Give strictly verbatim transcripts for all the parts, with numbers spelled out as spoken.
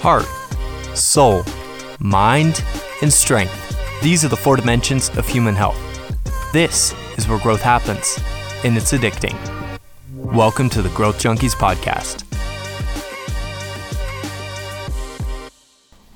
heart, soul, mind, and strength. These are the four dimensions of human health. This is where growth happens, and it's addicting. Welcome to the Growth Junkies Podcast.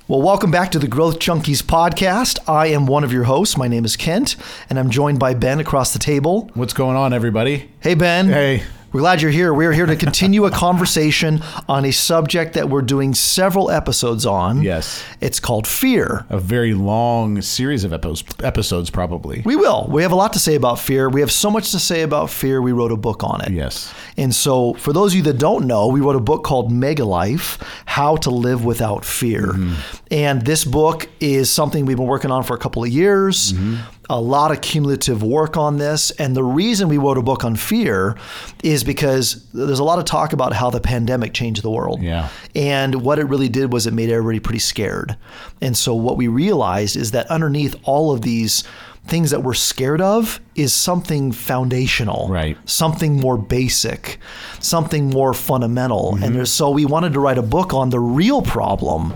Well, welcome back to the Growth Junkies Podcast. I am one of your hosts. My name is Kent, and I'm joined by Ben across the table. What's going on, everybody? Hey, Ben. Hey. We're glad you're here. We're here to continue a conversation on a subject that we're doing several episodes on. Yes. It's called fear. A very long series of episodes, probably. We will. We have a lot to say about fear. We have so much to say about fear. We wrote a book on it. Yes. And so for those of you that don't know, we wrote a book called Mega Life, How to Live Without Fear. Mm-hmm. And this book is something we've been working on for a couple of years. Mm-hmm. A lot of cumulative work on this. And the reason we wrote a book on fear is because there's a lot of talk about how the pandemic changed the world. Yeah. And what it really did was it made everybody pretty scared. And so what we realized is that underneath all of these things that we're scared of is something foundational, right? Something more basic, something more fundamental. Mm-hmm. And there's, so we wanted to write a book on the real problem.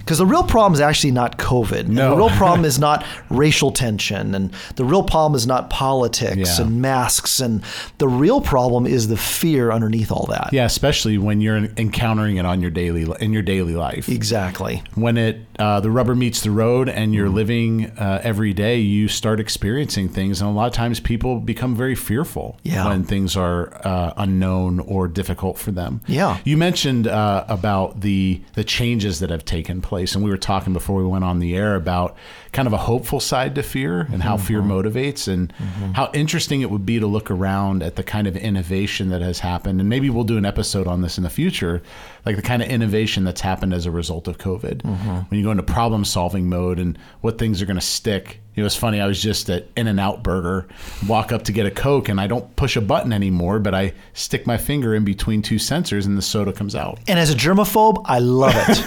Because the real problem is actually not COVID. No. The real problem is not racial tension. And the real problem is not politics yeah. and masks. And the real problem is the fear underneath all that. Yeah, especially when you're encountering it on your daily in your daily life. Exactly. When it uh, the rubber meets the road and you're living uh, every day, you start experiencing things. And a lot of times people become very fearful yeah. when things are uh, unknown or difficult for them. Yeah. You mentioned uh, about the, the changes that have taken place. Place. And we were talking before we went on the air about kind of a hopeful side to fear and mm-hmm. how fear motivates and mm-hmm. how interesting it would be to look around at the kind of innovation that has happened. And maybe we'll do an episode on this in the future, like the kind of innovation that's happened as a result of COVID. Mm-hmm. When you go into problem solving mode and what things are going to stick. It was funny. I was just at In-N-Out Burger, walk up to get a Coke, and I don't push a button anymore, but I stick my finger in between two sensors, and the soda comes out. And as a germaphobe, I love it.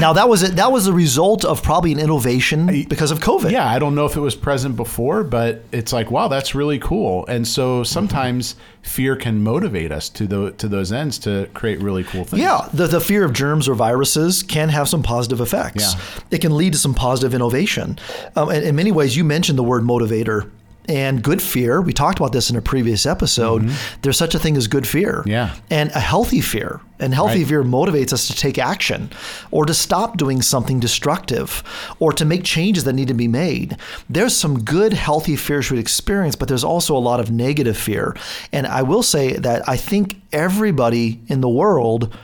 Now that was a, that was the result of probably an innovation because of COVID. Yeah, I don't know if it was present before, but it's like, wow, that's really cool. And so sometimes mm-hmm. fear can motivate us to the to those ends to create really cool things. Yeah, the the fear of germs or viruses can have some positive effects. Yeah. It can lead to some positive innovation, um, and, and in many ways, you mentioned the word motivator and good fear. We talked about this in a previous episode. Mm-hmm. There's such a thing as good fear yeah. and a healthy fear. And healthy right. fear motivates us to take action or to stop doing something destructive or to make changes that need to be made. There's some good, healthy fears we experience, but there's also a lot of negative fear. And I will say that I think everybody in the world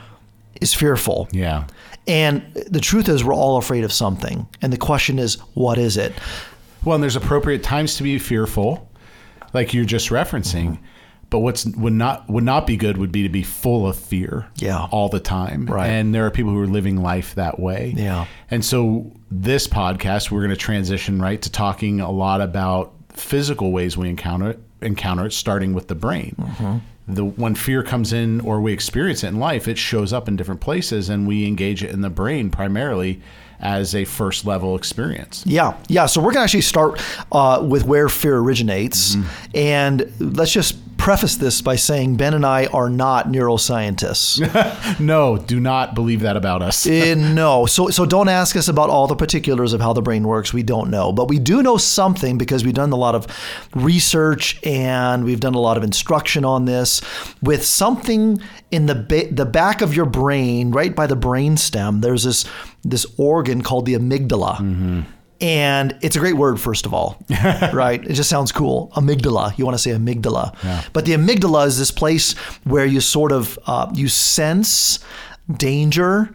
is fearful. Yeah. And the truth is we're all afraid of something. And the question is, what is it? Well, and there's appropriate times to be fearful, like you're just referencing. Mm-hmm. But what's would not would not be good would be to be full of fear yeah. all the time. Right. And there are people who are living life that way. Yeah. And so this podcast, we're going to transition right to talking a lot about physical ways we encounter it, encounter it starting with the brain. Mm-hmm. The when fear comes in or we experience it in life, it shows up in different places and we engage it in the brain primarily as a first level experience. Yeah. Yeah. So we're going to actually start uh, with where fear originates. Mm-hmm. And let's just preface this by saying Ben and I are not neuroscientists. No, do not believe that about us. uh, no. So so don't ask us about all the particulars of how the brain works. We don't know. But we do know something because we've done a lot of research and we've done a lot of instruction on this with something in the ba- the back of your brain, right by the brainstem. There's this this organ called the amygdala. Mm-hmm. And it's a great word, first of all, right? It just sounds cool. Amygdala. You want to say amygdala. Yeah. But the amygdala is this place where you sort of, uh, you sense danger.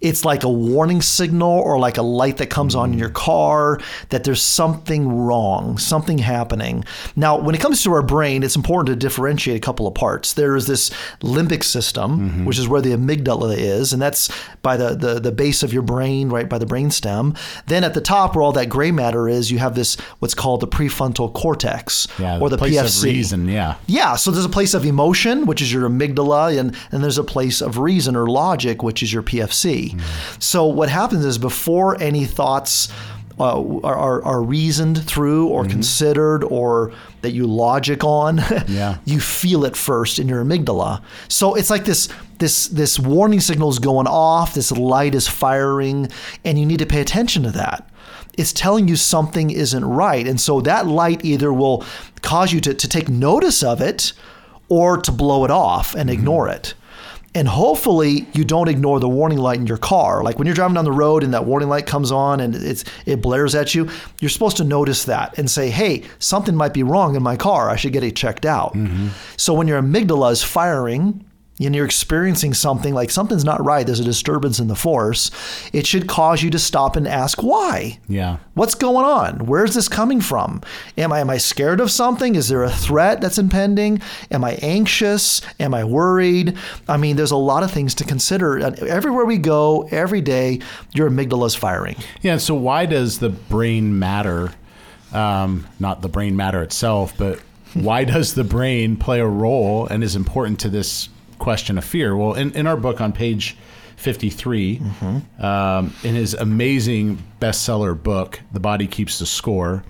It's like a warning signal or like a light that comes mm-hmm. on in your car that there's something wrong, something happening. Now, when it comes to our brain, it's important to differentiate a couple of parts. There is this limbic system, mm-hmm. which is where the amygdala is, and that's by the, the, the base of your brain, right by the brainstem. Then at the top where all that gray matter is, you have this what's called the prefrontal cortex yeah, or the, the place P F C. Of reason, yeah. Yeah, so there's a place of emotion, which is your amygdala, and, and there's a place of reason or logic, which is your P F C. So what happens is before any thoughts uh, are, are, are reasoned through or mm-hmm. considered or that you logic on, yeah. you feel it first in your amygdala. So it's like this this this warning signal is going off, this light is firing, and you need to pay attention to that. It's telling you something isn't right. And so that light either will cause you to, to take notice of it or to blow it off and mm-hmm. ignore it. And hopefully you don't ignore the warning light in your car. Like when you're driving down the road and that warning light comes on and it's it blares at you, you're supposed to notice that and say, hey, something might be wrong in my car. I should get it checked out. Mm-hmm. So when your amygdala is firing and you're experiencing something like something's not right, there's a disturbance in the force, it should cause you to stop and ask why. Yeah. What's going on? Where's this coming from? Am I am I scared of something? Is there a threat that's impending? Am I anxious? Am I worried? I mean, there's a lot of things to consider. Everywhere we go, every day, your amygdala's firing. Yeah, so why does the brain matter? Um, not the brain matter itself, but why does the brain play a role and is important to this question of fear? Well, in, in our book on page fifty-three, mm-hmm. um, in his amazing bestseller book, The Body Keeps the Score,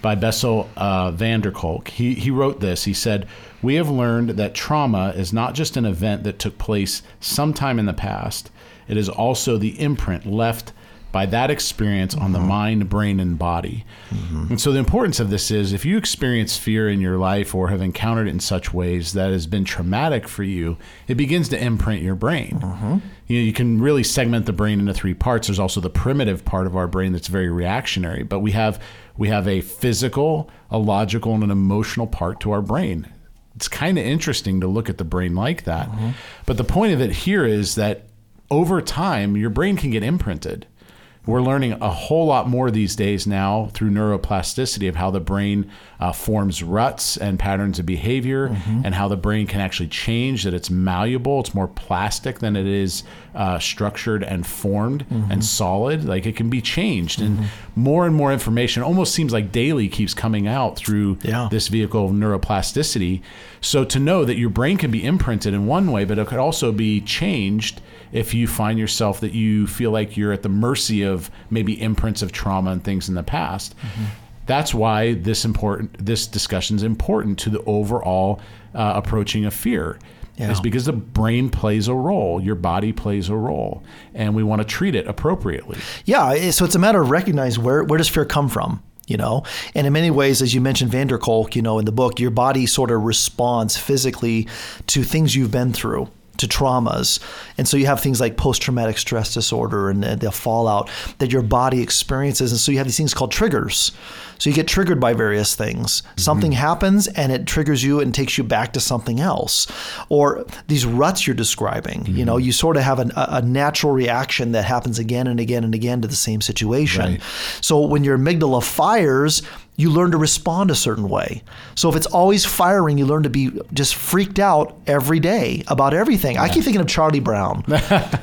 by Bessel uh, van der Kolk, he, he wrote this. He said, we have learned that trauma is not just an event that took place sometime in the past. It is also the imprint left by that experience mm-hmm. on the mind, brain, and body. Mm-hmm. And so the importance of this is if you experience fear in your life or have encountered it in such ways that has been traumatic for you, it begins to imprint your brain. Mm-hmm. You know, you can really segment the brain into three parts. There's also the primitive part of our brain that's very reactionary, but we have we have a physical, a logical, and an emotional part to our brain. It's kind of interesting to look at the brain like that. Mm-hmm. But the point of it here is that over time, your brain can get imprinted. We're learning a whole lot more these days now through neuroplasticity of how the brain uh, forms ruts and patterns of behavior mm-hmm. and how the brain can actually change, that it's malleable. It's more plastic than it is uh, structured and formed mm-hmm. and solid. Like it can be changed. Mm-hmm. And more and more information almost seems like daily keeps coming out through yeah. this vehicle of neuroplasticity. So to know that your brain can be imprinted in one way, but it could also be changed if you find yourself that you feel like you're at the mercy of maybe imprints of trauma and things in the past. Mm-hmm. That's why this important this discussion is important to the overall uh, approaching of fear. Yeah. It's because the brain plays a role, your body plays a role, and we want to treat it appropriately. Yeah, so it's a matter of recognizing where where does fear come from? You know, and in many ways, as you mentioned, van der Kolk, you know, in the book, your body sort of responds physically to things you've been through, to traumas. And so you have things like post-traumatic stress disorder and the fallout that your body experiences. And so you have these things called triggers. So you get triggered by various things. Mm-hmm. Something happens and it triggers you and takes you back to something else. Or these ruts you're describing, mm-hmm. you know, you sort of have an, a, a natural reaction that happens again and again and again to the same situation. Right. So when your amygdala fires, you learn to respond a certain way. So if it's always firing, you learn to be just freaked out every day about everything. Yeah. I keep thinking of Charlie Brown.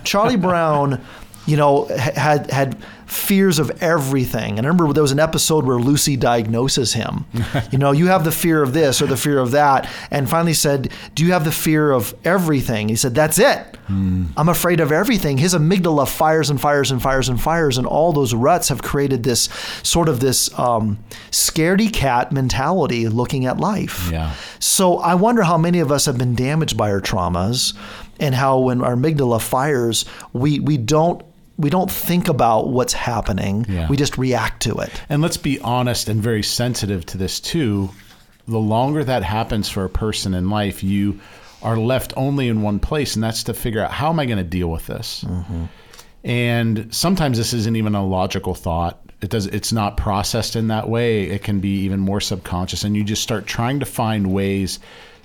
Charlie Brown, you know, had had fears of everything. And I remember there was an episode where Lucy diagnoses him. You know, you have the fear of this or the fear of that. And finally said, do you have the fear of everything? He said, that's it. Mm. I'm afraid of everything. His amygdala fires and fires and fires and fires. And all those ruts have created this sort of this um, scaredy cat mentality looking at life. Yeah. So I wonder how many of us have been damaged by our traumas and how when our amygdala fires, we we don't We don't think about what's happening. Yeah. We just react to it. And let's be honest and very sensitive to this too. The longer that happens for a person in life, you are left only in one place, and that's to figure out, how am I going to deal with this? Mm-hmm. And sometimes this isn't even a logical thought. It does. It's not processed in that way. It can be even more subconscious, and you just start trying to find ways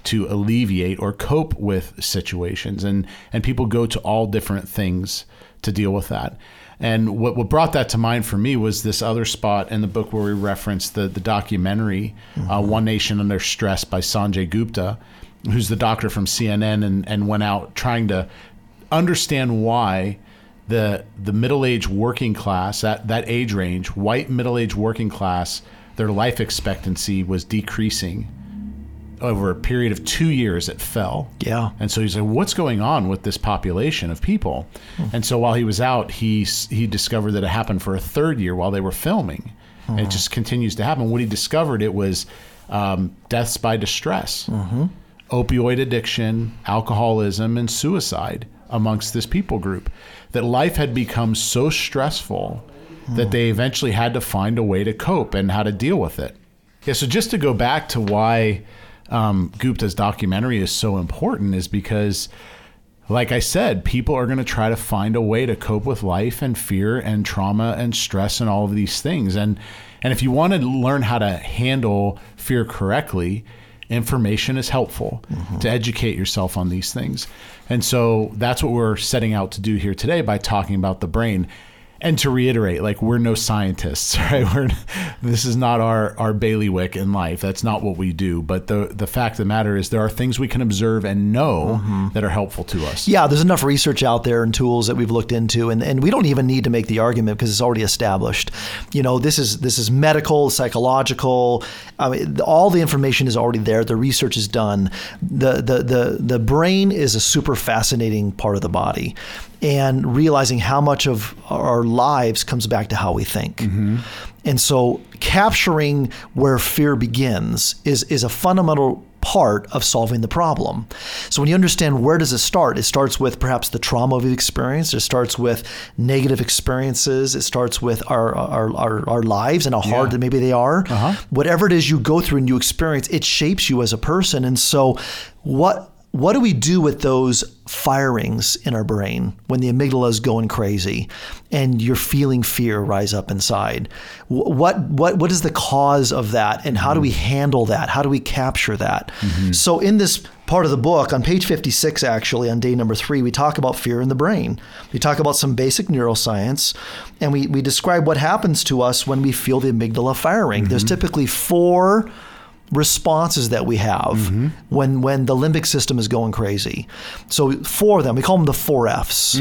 to alleviate or cope with situations. And, and people go to all different things to deal with that. And what, what brought that to mind for me was this other spot in the book where we referenced the, the documentary, mm-hmm. uh, One Nation Under Stress by Sanjay Gupta, who's the doctor from C N N and, and went out trying to understand why the the middle-aged working class, that, that age range, white middle-aged working class, their life expectancy was decreasing. Over a period of two years, it fell. Yeah. And so he's like, what's going on with this population of people? Hmm. And so while he was out, he he discovered that it happened for a third year while they were filming. Hmm. And it just continues to happen. What he discovered, it was um, deaths by distress. Mm-hmm. opioid addiction, alcoholism, and suicide amongst this people group, that life had become so stressful hmm. that they eventually had to find a way to cope and how to deal with it. Yeah, so just to go back to why um, Gupta's documentary is so important is because, like I said, people are going to try to find a way to cope with life and fear and trauma and stress and all of these things. And and if you want to learn how to handle fear correctly, information is helpful mm-hmm. to educate yourself on these things. And so that's what we're setting out to do here today by talking about the brain. And to reiterate, like, we're no scientists, right? We're, this is not our, our bailiwick in life. That's not what we do. But the, the fact of the matter is there are things we can observe and know mm-hmm. that are helpful to us. Yeah, there's enough research out there and tools that we've looked into. And, and we don't even need to make the argument because it's already established. You know, this is this is medical, psychological. I mean, all the information is already there. The research is done. The, the, the, the brain is a super fascinating part of the body. And realizing how much of our lives comes back to how we think. Mm-hmm. And so capturing where fear begins is, is a fundamental part of solving the problem. So when you understand where does it start, it starts with perhaps the trauma we've experienced. It starts with negative experiences. It starts with our our our, our lives and how hard yeah. that maybe they are. Uh-huh. Whatever it is you go through and you experience, it shapes you as a person. And so what... What do we do with those firings in our brain when the amygdala is going crazy and you're feeling fear rise up inside? What what what is the cause of that, and how do we handle that? How do we capture that? Mm-hmm. So in this part of the book, on page fifty-six, actually, on day number three, we talk about fear in the brain. We talk about some basic neuroscience, and we, we describe what happens to us when we feel the amygdala firing. Mm-hmm. There's typically four responses that we have mm-hmm. when when the limbic system is going crazy. So four of them, we call them the four F's.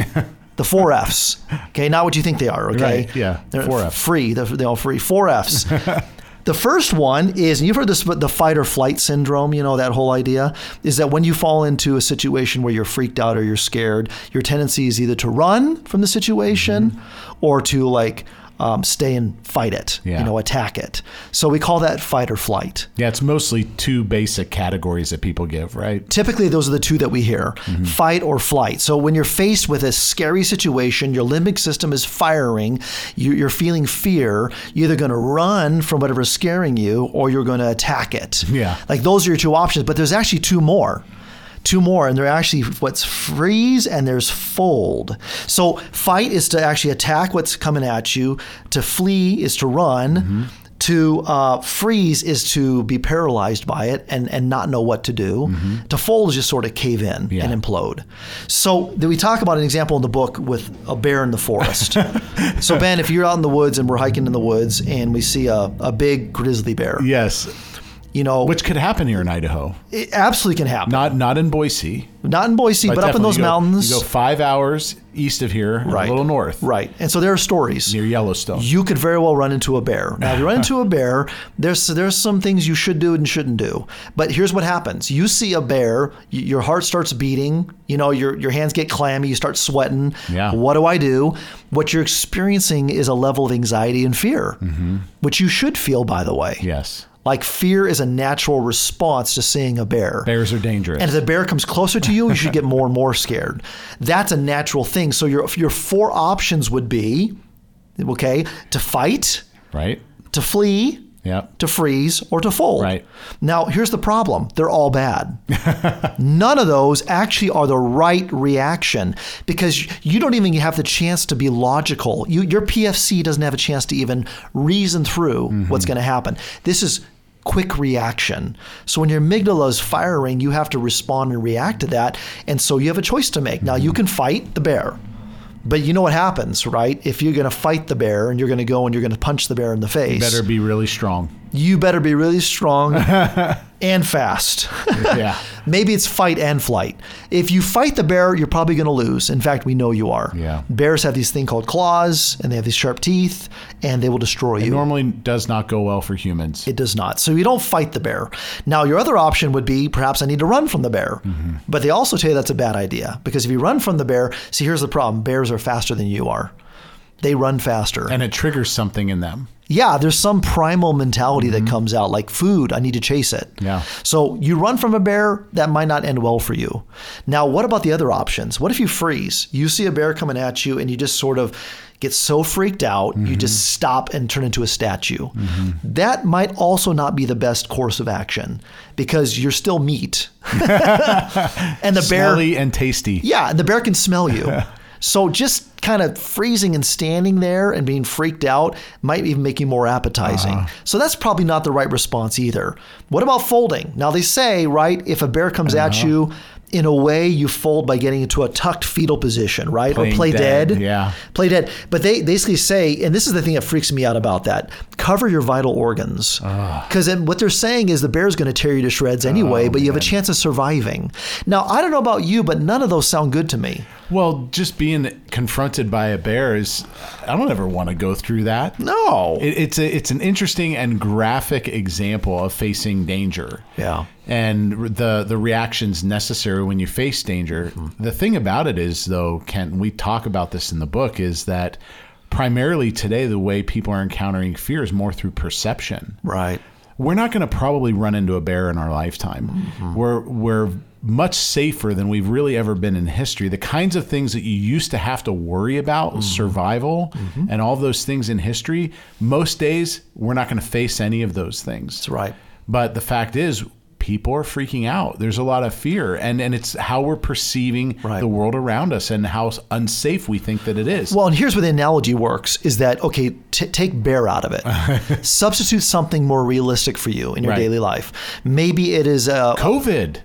The four F's, okay? Not what you think they are, okay? Right. Yeah, they're four F's. Free, they're, they're all free. Four F's. The first one is, and you've heard this, but the fight or flight syndrome, you know, that whole idea, is that when you fall into a situation where you're freaked out or you're scared, your tendency is either to run from the situation mm-hmm. or to like, Um, stay and fight it, yeah. you know, attack it. So we call that fight or flight. Yeah, it's mostly two basic categories that people give, right? Typically, those are the two that we hear, mm-hmm. fight or flight. So when you're faced with a scary situation, your limbic system is firing, you, you're feeling fear, you're either going to run from whatever's scaring you or you're going to attack it. Yeah. Like those are your two options, but there's actually two more. Two more, and they're actually what's freeze and there's fold. So fight is to actually attack what's coming at you. To flee is to run. Mm-hmm. To uh, freeze is to be paralyzed by it and, and not know what to do. Mm-hmm. To fold is just sort of cave in yeah. and implode. So we talk about an example in the book with a bear in the forest. So Ben, if you're out in the woods and we're hiking in the woods and we see a, a big grizzly bear. Yes. You know, which could happen here in Idaho. It absolutely can happen. Not not in Boise. Not in Boise, but, but up in those you go, mountains. You go five hours east of here, right. a little north. Right. And so there are stories. Near Yellowstone. You could very well run into a bear. Now, if you run into a bear, there's there's some things you should do and shouldn't do. But here's what happens. You see a bear, your heart starts beating. You know, your, your hands get clammy. You start sweating. Yeah. What do I do? What you're experiencing is a level of anxiety and fear, mm-hmm. which you should feel, by the way. Yes. Like fear is a natural response to seeing a bear. Bears are dangerous. And if the bear comes closer to you, you should get more and more scared. That's a natural thing. So your your four options would be, okay, to fight, right, to flee, yep, to freeze, or to fold. Right. Now, here's the problem. They're all bad. None of those actually are the right reaction because you don't even have the chance to be logical. You, your P F C doesn't have a chance to even reason through mm-hmm. what's going to happen. This is quick reaction. So when your amygdala is firing, you have to respond and react to that. And so you have a choice to make. Mm-hmm. Now, you can fight the bear. But you know what happens, right? If you're going to fight the bear and you're going to go and you're going to punch the bear in the face. You better be really strong. You better be really strong and fast. Yeah. Maybe it's fight and flight. If you fight the bear, you're probably going to lose. In fact, we know you are. Yeah. Bears have these thing called claws and they have these sharp teeth and they will destroy you. It normally does not go well for humans. It does not. So you don't fight the bear. Now, your other option would be perhaps I need to run from the bear. Mm-hmm. But they also tell you that's a bad idea because if you run from the bear, see, here's the problem. Bears are faster than you are. they run faster. And it triggers something in them. Yeah, there's some primal mentality mm-hmm. that comes out, like food, I need to chase it. Yeah. So you run from a bear, that might not end well for you. Now, what about the other options? What if you freeze? You see a bear coming at you and you just sort of get so freaked out, mm-hmm. you just stop and turn into a statue. Mm-hmm. That might also not be the best course of action because you're still meat. And the bear, smelly and tasty. Yeah, and the bear can smell you. So just kind of freezing and standing there and being freaked out might even make you more appetizing. Uh-huh. So that's probably not the right response either. What about folding? Now they say, right, if a bear comes uh-huh. at you, in a way you fold by getting into a tucked fetal position, right? Playing or play dead. dead. Yeah. Play dead. But they basically say, and this is the thing that freaks me out about that, cover your vital organs. Because uh. what they're saying is the bear's going to tear you to shreds anyway, oh, but man. You have a chance of surviving. Now, I don't know about you, but none of those sound good to me. Well, just being confronted by a bear is, I don't ever want to go through that. No. It, it's a, it's an interesting and graphic example of facing danger. Yeah. And the, the reactions necessary when you face danger. Mm-hmm. The thing about it is, though, Kent, and we talk about this in the book, is that primarily today, the way people are encountering fear is more through perception. Right. We're not going to probably run into a bear in our lifetime. Mm-hmm. We're, we're much safer than we've really ever been in history. The kinds of things that you used to have to worry about, mm-hmm. survival mm-hmm. and all those things in history, most days we're not going to face any of those things. That's right. But the fact is, people are freaking out. There's a lot of fear, and, and it's how we're perceiving right. the world around us and how unsafe we think that it is. Well, and here's where the analogy works is that, okay, t- take bear out of it. Substitute something more realistic for you in your right. daily life. Maybe it is a- COVID.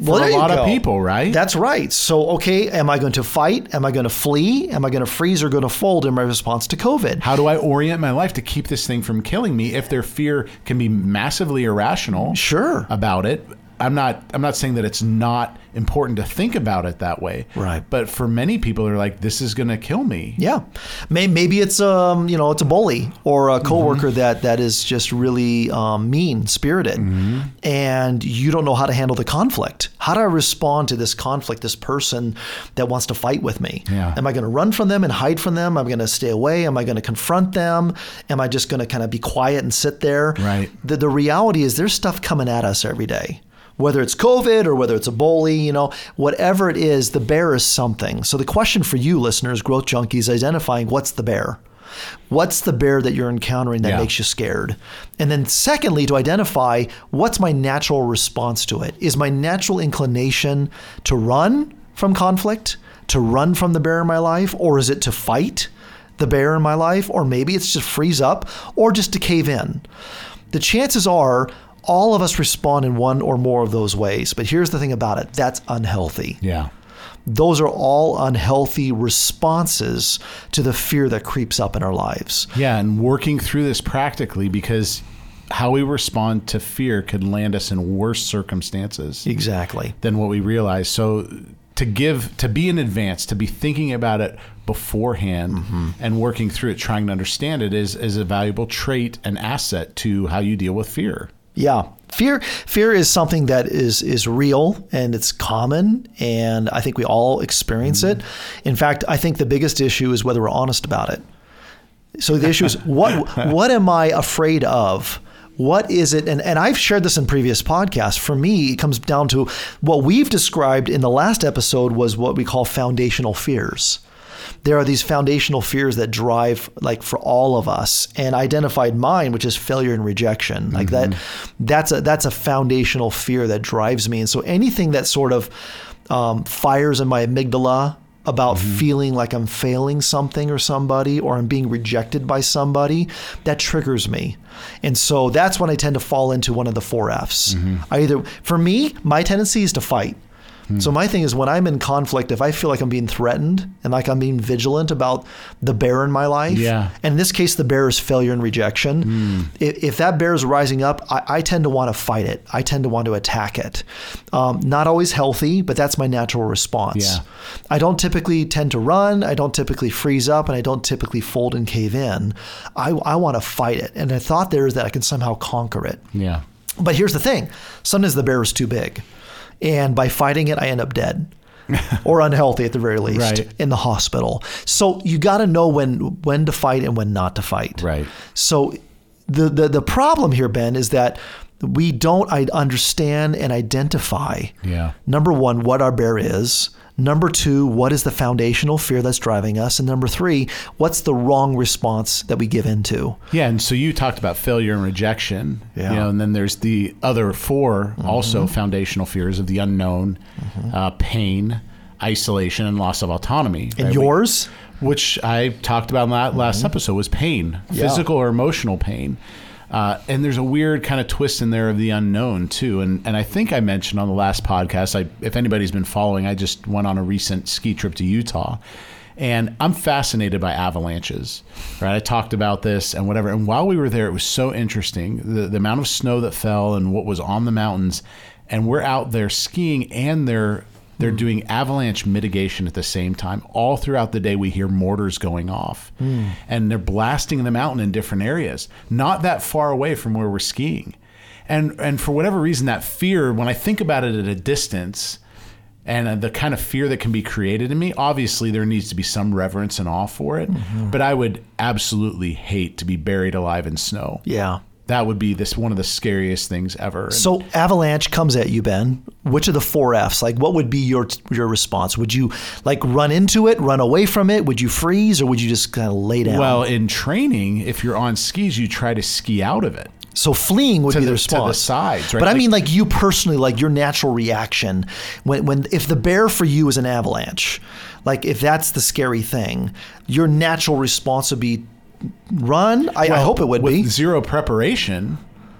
Well, for a lot of people, right? That's right. So, okay, am I going to fight? Am I going to flee? Am I going to freeze or going to fold in my response to COVID? How do I orient my life to keep this thing from killing me if their fear can be massively irrational sure. about it? I'm not I'm not saying that it's not important to think about it that way. Right. But for many people, they're like, this is going to kill me. Yeah. Maybe it's, um, you know, it's a bully or a coworker mm-hmm. that that is just really um, mean spirited mm-hmm. and you don't know how to handle the conflict. How do I respond to this conflict, this person that wants to fight with me? Yeah. Am I going to run from them and hide from them? Am I going to stay away? Am I going to confront them? Am I just going to kind of be quiet and sit there? Right. The, the reality is there's stuff coming at us every day. Whether it's COVID or whether it's a bully, you know, whatever it is, the bear is something. So the question for you listeners, Growth Junkies, identifying what's the bear? What's the bear that you're encountering that yeah. makes you scared? And then secondly, to identify what's my natural response to it? Is my natural inclination to run from conflict, to run from the bear in my life, or is it to fight the bear in my life? Or maybe it's just freeze up or just to cave in. The chances are, all of us respond in one or more of those ways. But here's the thing about it. That's unhealthy. Yeah. Those are all unhealthy responses to the fear that creeps up in our lives. Yeah. And working through this practically, because how we respond to fear could land us in worse circumstances. Exactly. Than what we realize. So to give, to be in advance, to be thinking about it beforehand mm-hmm. and working through it, trying to understand it is, is a valuable trait and asset to how you deal with fear. Yeah. Fear fear is something that is is real and it's common, and I think we all experience mm-hmm. it. In fact, I think the biggest issue is whether we're honest about it. So the issue is what what am I afraid of? What is it? And, and I've shared this in previous podcasts. For me, it comes down to what we've described in the last episode was what we call foundational fears. There are these foundational fears that drive, like, for all of us, and identified mine, which is failure and rejection. Like mm-hmm. that, that's a that's a foundational fear that drives me. And so anything that sort of um, fires in my amygdala about mm-hmm. feeling like I'm failing something or somebody, or I'm being rejected by somebody, that triggers me. And so that's when I tend to fall into one of the four F's. Mm-hmm. I either, for me, my tendency is to fight. So my thing is, when I'm in conflict, if I feel like I'm being threatened and like I'm being vigilant about the bear in my life, yeah. and in this case, the bear is failure and rejection. Mm. If, if that bear is rising up, I, I tend to want to fight it. I tend to want to attack it. Um, not always healthy, but that's my natural response. Yeah. I don't typically tend to run. I don't typically freeze up, and I don't typically fold and cave in. I, I want to fight it. And the thought there is that I can somehow conquer it. Yeah. But here's the thing. Sometimes the bear is too big. And by fighting it, I end up dead. or unhealthy at the very least, right. in the hospital. So you got to know when when to fight and when not to fight. Right. So the, the, the problem here, Ben, is that we don't understand and identify, yeah. number one, what our bear is. Number two, what is the foundational fear that's driving us? And number three, what's the wrong response that we give into? Yeah, and so you talked about failure and rejection, yeah. you know, and then there's the other four mm-hmm. also foundational fears of the unknown, mm-hmm. uh, pain, isolation, and loss of autonomy. And right? yours? We, which I talked about in that last mm-hmm. episode was pain, yeah. physical or emotional pain. Uh, and there's a weird kind of twist in there of the unknown too. And and I think I mentioned on the last podcast, I, if anybody's been following, I just went on a recent ski trip to Utah and I'm fascinated by avalanches, right? I talked about this and whatever. And while we were there, it was so interesting. The, the amount of snow that fell and what was on the mountains, and we're out there skiing and they're, they're mm. doing avalanche mitigation at the same time. All throughout the day, we hear mortars going off mm. and they're blasting the mountain in different areas, not that far away from where we're skiing. And and for whatever reason, that fear, when I think about it at a distance and the kind of fear that can be created in me, obviously there needs to be some reverence and awe for it. Mm-hmm. But I would absolutely hate to be buried alive in snow. Yeah. That would be this one of the scariest things ever. And so avalanche comes at you, Ben. Which of the four F's? Like, what would be your your response? Would you like run into it, run away from it? Would you freeze, or would you just kind of lay down? Well, in training, if you're on skis, you try to ski out of it. So fleeing would to be the, the response. To the sides, right? But I like, mean, like you personally, like your natural reaction when when if the bear for you is an avalanche, like if that's the scary thing, your natural response would be. Run. I, well, I hope it would with be zero preparation.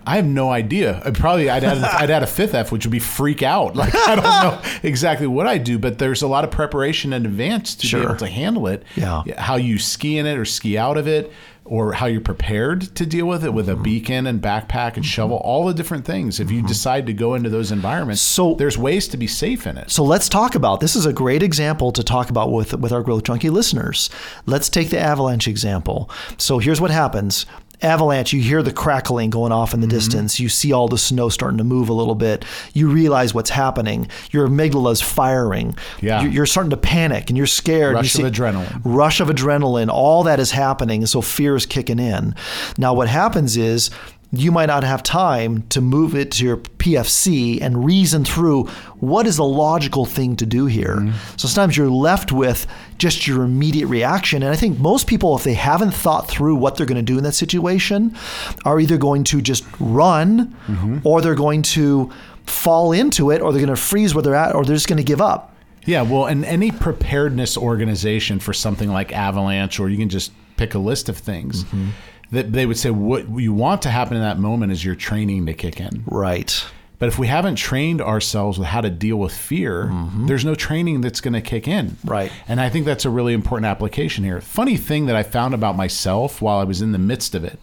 I have no idea. I'd probably I'd add, I'd add a fifth F, which would be freak out. Like I don't know exactly what I do, but there's a lot of preparation in advance to sure. be able to handle it. Yeah, how you ski in it or ski out of it, or how you're prepared to deal with it with mm-hmm. a beacon and backpack and mm-hmm. shovel, all the different things. If mm-hmm. you decide to go into those environments, so there's ways to be safe in it. So let's talk about, this is a great example to talk about with, with our Growth Junkie listeners. Let's take the avalanche example. So here's what happens. Avalanche, you hear the crackling going off in the mm-hmm. distance. You see all the snow starting to move a little bit. You realize what's happening. Your amygdala is firing. Yeah. You're starting to panic and you're scared. Rush you of see, adrenaline. Rush of adrenaline. All that is happening. And so fear is kicking in. Now what happens is you might not have time to move it to your P F C and reason through what is the logical thing to do here. Mm-hmm. So sometimes you're left with just your immediate reaction. And I think most people, if they haven't thought through what they're going to do in that situation, are either going to just run mm-hmm. or they're going to fall into it, or they're going to freeze where they're at, or they're just going to give up. Yeah, well, and any preparedness organization for something like avalanche, or you can just pick a list of things, mm-hmm. that they would say what you want to happen in that moment is your training to kick in. Right. But if we haven't trained ourselves with how to deal with fear, mm-hmm. there's no training that's going to kick in. Right. And I think that's a really important application here. Funny thing that I found about myself while I was in the midst of it,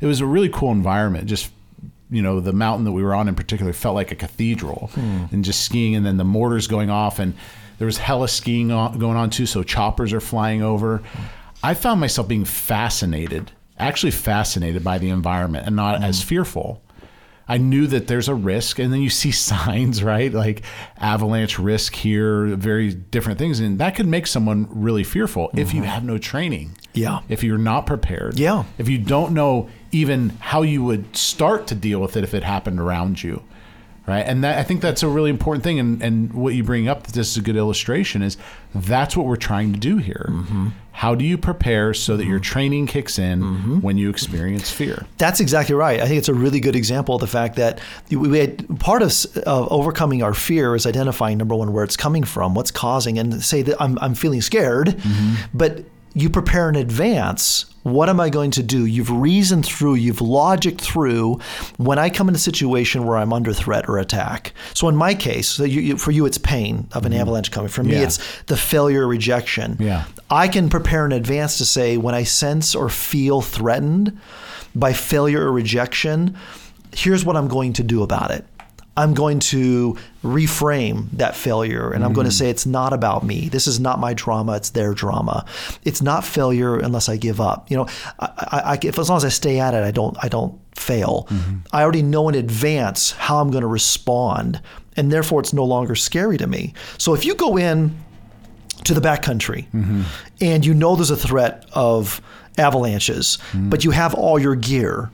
it was a really cool environment. Just, you know, the mountain that we were on in particular felt like a cathedral hmm. and just skiing, and then the mortars going off, and there was hella skiing on, going on too. So choppers are flying over. Hmm. I found myself being fascinated actually fascinated by the environment and not mm. as fearful. I knew that there's a risk, and then you see signs, right? Like avalanche risk here, very different things. And that could make someone really fearful mm-hmm. if you have no training. Yeah. If you're not prepared. Yeah. If you don't know even how you would start to deal with it if it happened around you. Right. And that, I think that's a really important thing. And, and what you bring up, that this is a good illustration, is that's what we're trying to do here. Mm-hmm. How do you prepare so that your training kicks in mm-hmm. when you experience fear? That's exactly right. I think it's a really good example of the fact that we had part of, of overcoming our fear is identifying, number one, where it's coming from, what's causing, and say that I'm, I'm feeling scared, mm-hmm. but you prepare in advance. What am I going to do? You've reasoned through, you've logic through when I come in a situation where I'm under threat or attack. So in my case, so you, you, for you, it's pain of an mm-hmm. avalanche coming. For me, yeah. it's the failure rejection. Yeah. I can prepare in advance to say, when I sense or feel threatened by failure or rejection, here's what I'm going to do about it. I'm going to reframe that failure, and I'm mm-hmm. going to say it's not about me. This is not my drama. It's their drama. It's not failure unless I give up. You know, I, I, I, if as long as I stay at it, I don't, I don't fail. Mm-hmm. I already know in advance how I'm going to respond and therefore it's no longer scary to me. So if you go in to the backcountry mm-hmm. and you know there's a threat of avalanches, mm-hmm. but you have all your gear,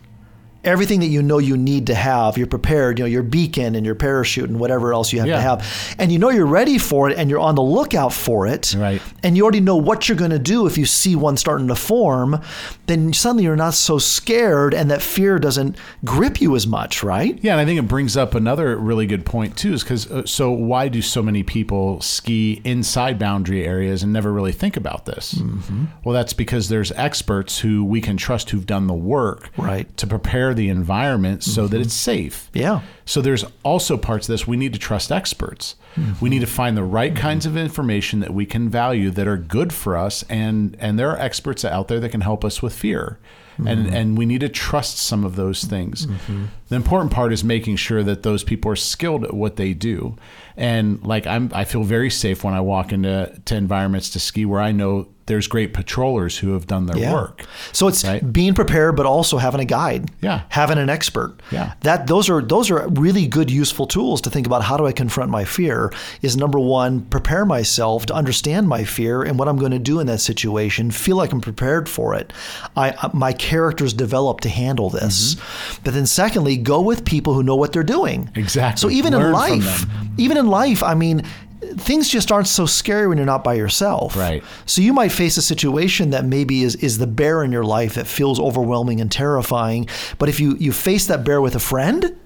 everything that you know you need to have, you're prepared, you know, your beacon and your parachute and whatever else you have yeah. to have, and you know you're ready for it and you're on the lookout for it, right. and you already know what you're going to do if you see one starting to form, then suddenly you're not so scared and that fear doesn't grip you as much, right? Yeah, and I think it brings up another really good point too, is because uh, so why do so many people ski inside boundary areas and never really think about this? Mm-hmm. Well, that's because there's experts who we can trust who've done the work right. to prepare the environment so mm-hmm. that it's safe. Yeah. So there's also parts of this we need to trust experts. Mm-hmm. We need to find the right mm-hmm. kinds of information that we can value that are good for us, and and there are experts out there that can help us with fear. Mm-hmm. And and we need to trust some of those things. Mm-hmm. The important part is making sure that those people are skilled at what they do. And like I'm I feel very safe when I walk into to environments to ski where I know there's great patrollers who have done their yeah. work. So it's right? being prepared, but also having a guide, yeah. having an expert. Yeah. That those are those are really good, useful tools to think about. How do I confront my fear? Is number one, prepare myself to understand my fear and what I'm going to do in that situation. Feel like I'm prepared for it. I my character's developed to handle this. Mm-hmm. But then secondly, go with people who know what they're doing. Exactly. So even Learn in life, even in life, I mean, things just aren't so scary when you're not by yourself. Right. So you might face a situation that maybe is, is the bear in your life that feels overwhelming and terrifying. But if you, you face that bear with a friend,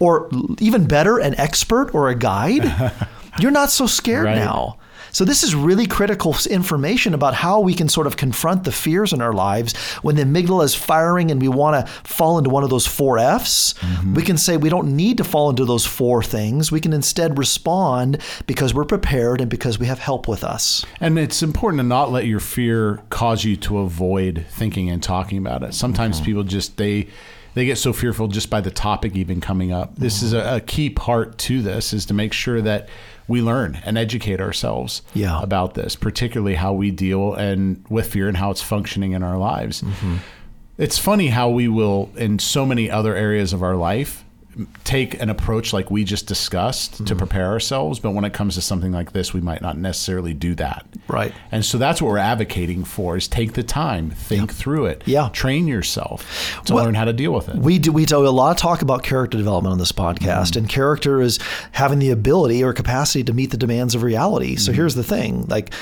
or even better, an expert or a guide, you're not so scared right. now. So this is really critical information about how we can sort of confront the fears in our lives. When the amygdala is firing and we want to fall into one of those four F's, mm-hmm. we can say we don't need to fall into those four things. We can instead respond because we're prepared and because we have help with us. And it's important to not let your fear cause you to avoid thinking and talking about it. Sometimes mm-hmm. people just, they... They get so fearful just by the topic even coming up. This is a, a key part to this, is to make sure that we learn and educate ourselves yeah. about this, particularly how we deal and with fear and how it's functioning in our lives. Mm-hmm. It's funny how we will, in so many other areas of our life, take an approach like we just discussed mm-hmm. to prepare ourselves. But when it comes to something like this, we might not necessarily do that. Right. And so that's what we're advocating for, is take the time, think yeah. through it, yeah. train yourself to well, learn how to deal with it. We do, we do a lot of talk about character development on this podcast, mm-hmm. and character is having the ability or capacity to meet the demands of reality. So mm-hmm. here's the thing, like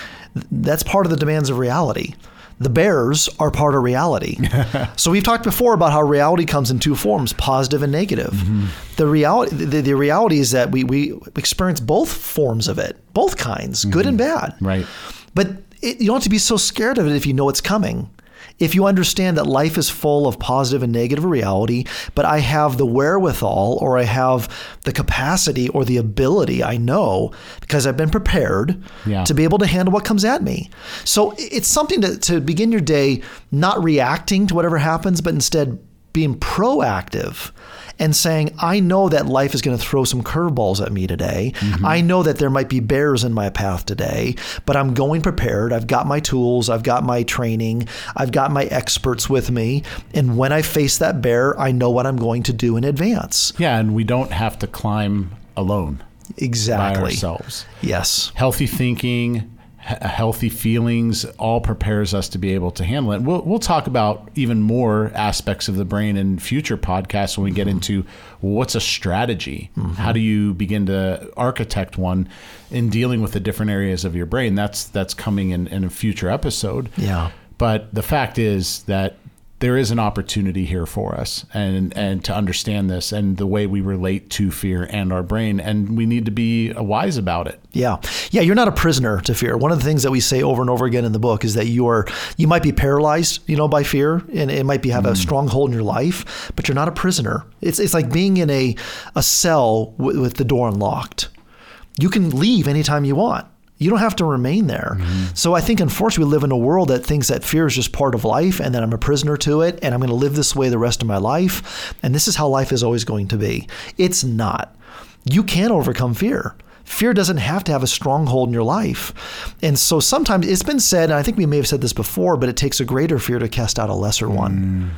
that's part of the demands of reality. The bears are part of reality. So we've talked before about how reality comes in two forms, positive and negative. Mm-hmm. The reality the, the reality is that we, we experience both forms of it, both kinds, mm-hmm. good and bad. Right. But it, you don't have to be so scared of it if you know it's coming. If you understand that life is full of positive and negative reality, but I have the wherewithal, or I have the capacity or the ability, I know, because I've been prepared yeah. to be able to handle what comes at me. So it's something to, to begin your day not reacting to whatever happens, but instead being proactive and saying, I know that life is going to throw some curveballs at me today. Mm-hmm. I know that there might be bears in my path today, but I'm going prepared. I've got my tools. I've got my training. I've got my experts with me. And when I face that bear, I know what I'm going to do in advance. Yeah. And we don't have to climb alone. Exactly. By ourselves. Yes. Healthy thinking, healthy feelings, all prepares us to be able to handle it. We'll we'll talk about even more aspects of the brain in future podcasts when we get mm-hmm. into what's a strategy. Mm-hmm. How do you begin to architect one in dealing with the different areas of your brain? That's that's coming in, in a future episode. Yeah. But the fact is that there is an opportunity here for us, and, and to understand this and the way we relate to fear and our brain, and we need to be wise about it. Yeah. Yeah. You're not a prisoner to fear. One of the things that we say over and over again in the book is that you are, you might be paralyzed, you know, by fear, and it might be have mm. a stronghold in your life, but you're not a prisoner. It's, it's like being in a, a cell with, with the door unlocked. You can leave anytime you want. You don't have to remain there. Mm-hmm. So I think, unfortunately, we live in a world that thinks that fear is just part of life, and that I'm a prisoner to it, and I'm going to live this way the rest of my life, and this is how life is always going to be. It's not. You can overcome fear. Fear doesn't have to have a stronghold in your life. And so sometimes it's been said, and I think we may have said this before, but it takes a greater fear to cast out a lesser mm-hmm. one.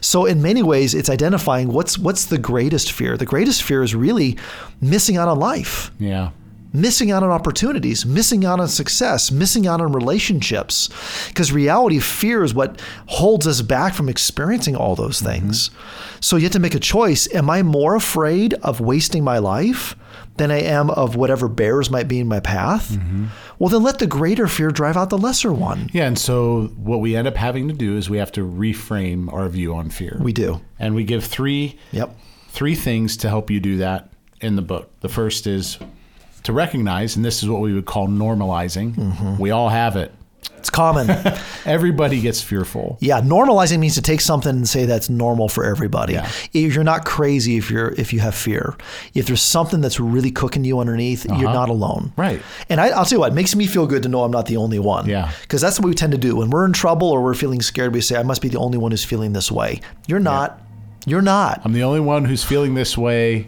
So in many ways, it's identifying what's what's the greatest fear. The greatest fear is really missing out on life. Yeah. Missing out on opportunities, missing out on success, missing out on relationships. Because reality, fear is what holds us back from experiencing all those things. Mm-hmm. So you have to make a choice. Am I more afraid of wasting my life than I am of whatever bears might be in my path? Mm-hmm. Well, then let the greater fear drive out the lesser one. Yeah. And so what we end up having to do is we have to reframe our view on fear. We do. And we give three, yep. three things to help you do that in the book. The first is to recognize, and this is what we would call normalizing. Mm-hmm. We all have it. It's common. Everybody gets fearful. Yeah, normalizing means to take something and say that's normal for everybody. Yeah. You're not crazy if you're if you have fear. If there's something that's really cooking you underneath, uh-huh. you're not alone. Right. And I, I'll tell you what, it makes me feel good to know I'm not the only one. Yeah. Because that's what we tend to do when we're in trouble or we're feeling scared. We say, I must be the only one who's feeling this way. You're not. Yeah. You're not. I'm the only one who's feeling this way.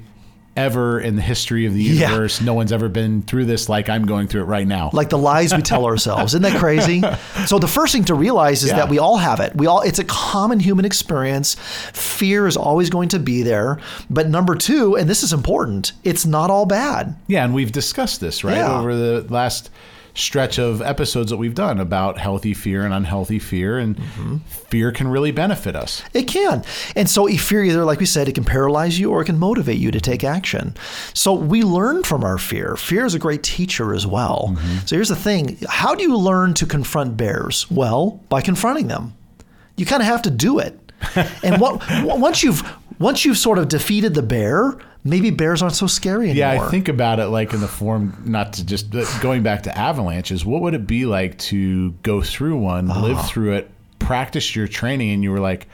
Ever in the history of the universe, yeah. no one's ever been through this like I'm going through it right now. Like the lies we tell ourselves. Isn't that crazy? So the first thing to realize is yeah. that we all have it. We all it's a common human experience. Fear is always going to be there. But number two, and this is important, it's not all bad. Yeah, and we've discussed this, right? Yeah. Over the last stretch of episodes that we've done about healthy fear and unhealthy fear, and mm-hmm. fear can really benefit us. It can. And so fear, either like we said, it can paralyze you or it can motivate you to take action. So we learn from our fear. Fear is a great teacher as well. Mm-hmm. So here's the thing. How do you learn to confront bears? Well, by confronting them. You kind of have to do it. And what, once you've once you've sort of defeated the bear, maybe bears aren't so scary anymore. Yeah, I think about it like in the form, not to just, going back to avalanches, what would it be like to go through one, oh. live through it, practice your training, and you were like,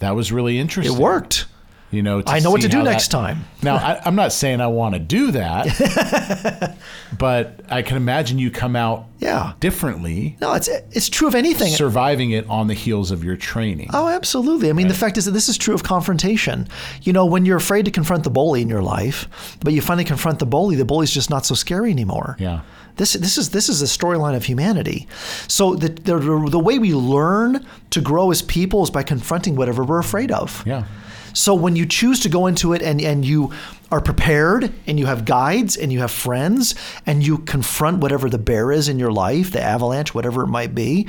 that was really interesting. It worked. You know, I know what to do that, next time. Now, I, I'm not saying I want to do that, but I can imagine you come out yeah. differently. No, it's it's true of anything. Surviving it on the heels of your training. Oh, absolutely. I mean, right? The fact is that this is true of confrontation. You know, when you're afraid to confront the bully in your life, but you finally confront the bully, the bully's just not so scary anymore. Yeah. This this is this is the storyline of humanity. So the, the the way we learn to grow as people is by confronting whatever we're afraid of. Yeah. So when you choose to go into it and, and you are prepared and you have guides and you have friends and you confront whatever the bear is in your life, the avalanche, whatever it might be,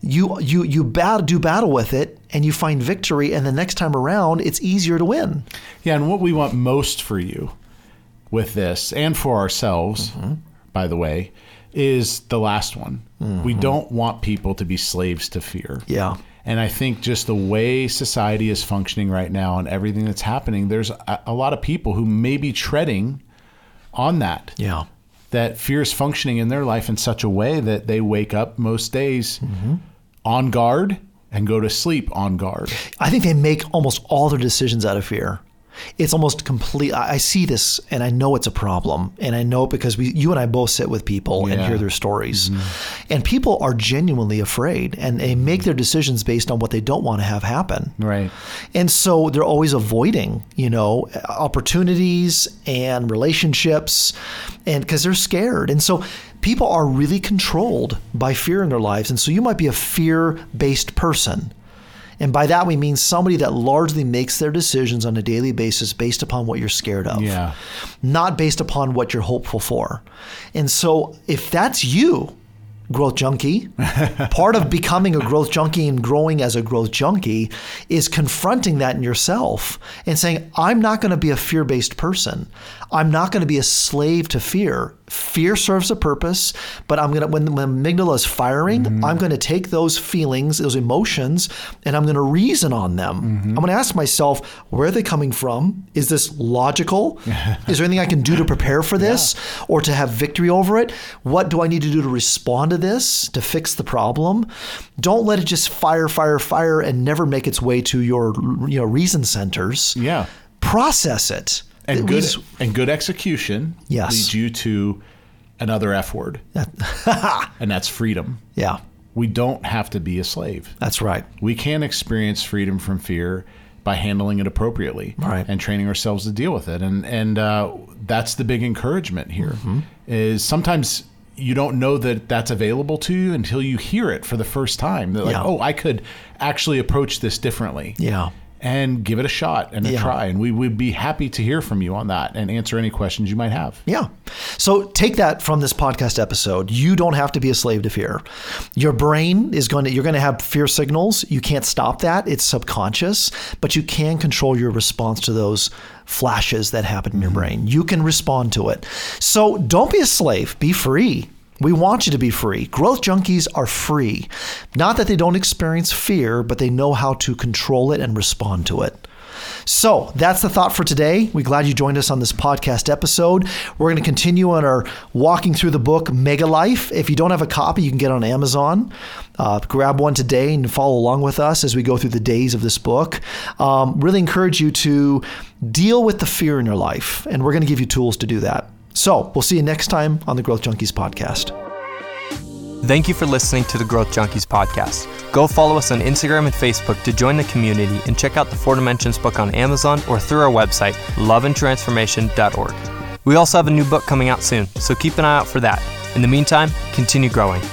you you you bat- do battle with it and you find victory. And the next time around, it's easier to win. Yeah. And what we want most for you with this and for ourselves, mm-hmm. by the way, is the last one. Mm-hmm. We don't want people to be slaves to fear. Yeah. And I think just the way society is functioning right now and everything that's happening, there's a, a lot of people who may be treading on that. Yeah. That fear is functioning in their life in such a way that they wake up most days mm-hmm. on guard and go to sleep on guard. I think they make almost all their decisions out of fear. It's almost complete. I see this and I know it's a problem. And I know it because we, you and I both sit with people yeah. and hear their stories. Mm-hmm. And people are genuinely afraid and they make their decisions based on what they don't want to have happen. Right. And so they're always avoiding, you know, opportunities and relationships and because they're scared. And so people are really controlled by fear in their lives. And so you might be a fear-based person. And by that, we mean somebody that largely makes their decisions on a daily basis based upon what you're scared of, yeah. not based upon what you're hopeful for. And so if that's you, growth junkie, part of becoming a growth junkie and growing as a growth junkie is confronting that in yourself and saying, I'm not going to be a fear-based person. I'm not going to be a slave to fear. Fear serves a purpose, but I'm going to, when the amygdala is firing, mm-hmm. I'm going to take those feelings, those emotions, and I'm going to reason on them. Mm-hmm. I'm going to ask myself, where are they coming from? Is this logical? Is there anything I can do to prepare for this yeah. or to have victory over it? What do I need to do to respond to this, to fix the problem? Don't let it just fire, fire, fire, and never make its way to your, you know, reason centers. Yeah. Process it. And good, was, and good execution yes. leads you to another F word, and that's freedom. Yeah. We don't have to be a slave. That's right. We can experience freedom from fear by handling it appropriately right. and training ourselves to deal with it. And and uh, that's the big encouragement here mm-hmm. is sometimes you don't know that that's available to you until you hear it for the first time. They're like, yeah. oh, I could actually approach this differently. Yeah. and give it a shot and a yeah. try. And we would be happy to hear from you on that and answer any questions you might have. Yeah. So take that from this podcast episode. You don't have to be a slave to fear. Your brain is going to, you're going to have fear signals. You can't stop that. It's subconscious, but you can control your response to those flashes that happen in your brain. You can respond to it. So don't be a slave, be free. We want you to be free. Growth junkies are free. Not that they don't experience fear, but they know how to control it and respond to it. So that's the thought for today. We're glad you joined us on this podcast episode. We're going to continue on our walking through the book, Mega Life. If you don't have a copy, you can get it on Amazon. Uh, grab one today and follow along with us as we go through the days of this book. Um, really encourage you to deal with the fear in your life, and we're going to give you tools to do that. So we'll see you next time on the Growth Junkies podcast. Thank you for listening to the Growth Junkies podcast. Go follow us on Instagram and Facebook to join the community and check out the Four Dimensions book on Amazon or through our website, love and transformation dot org. We also have a new book coming out soon, so keep an eye out for that. In the meantime, continue growing.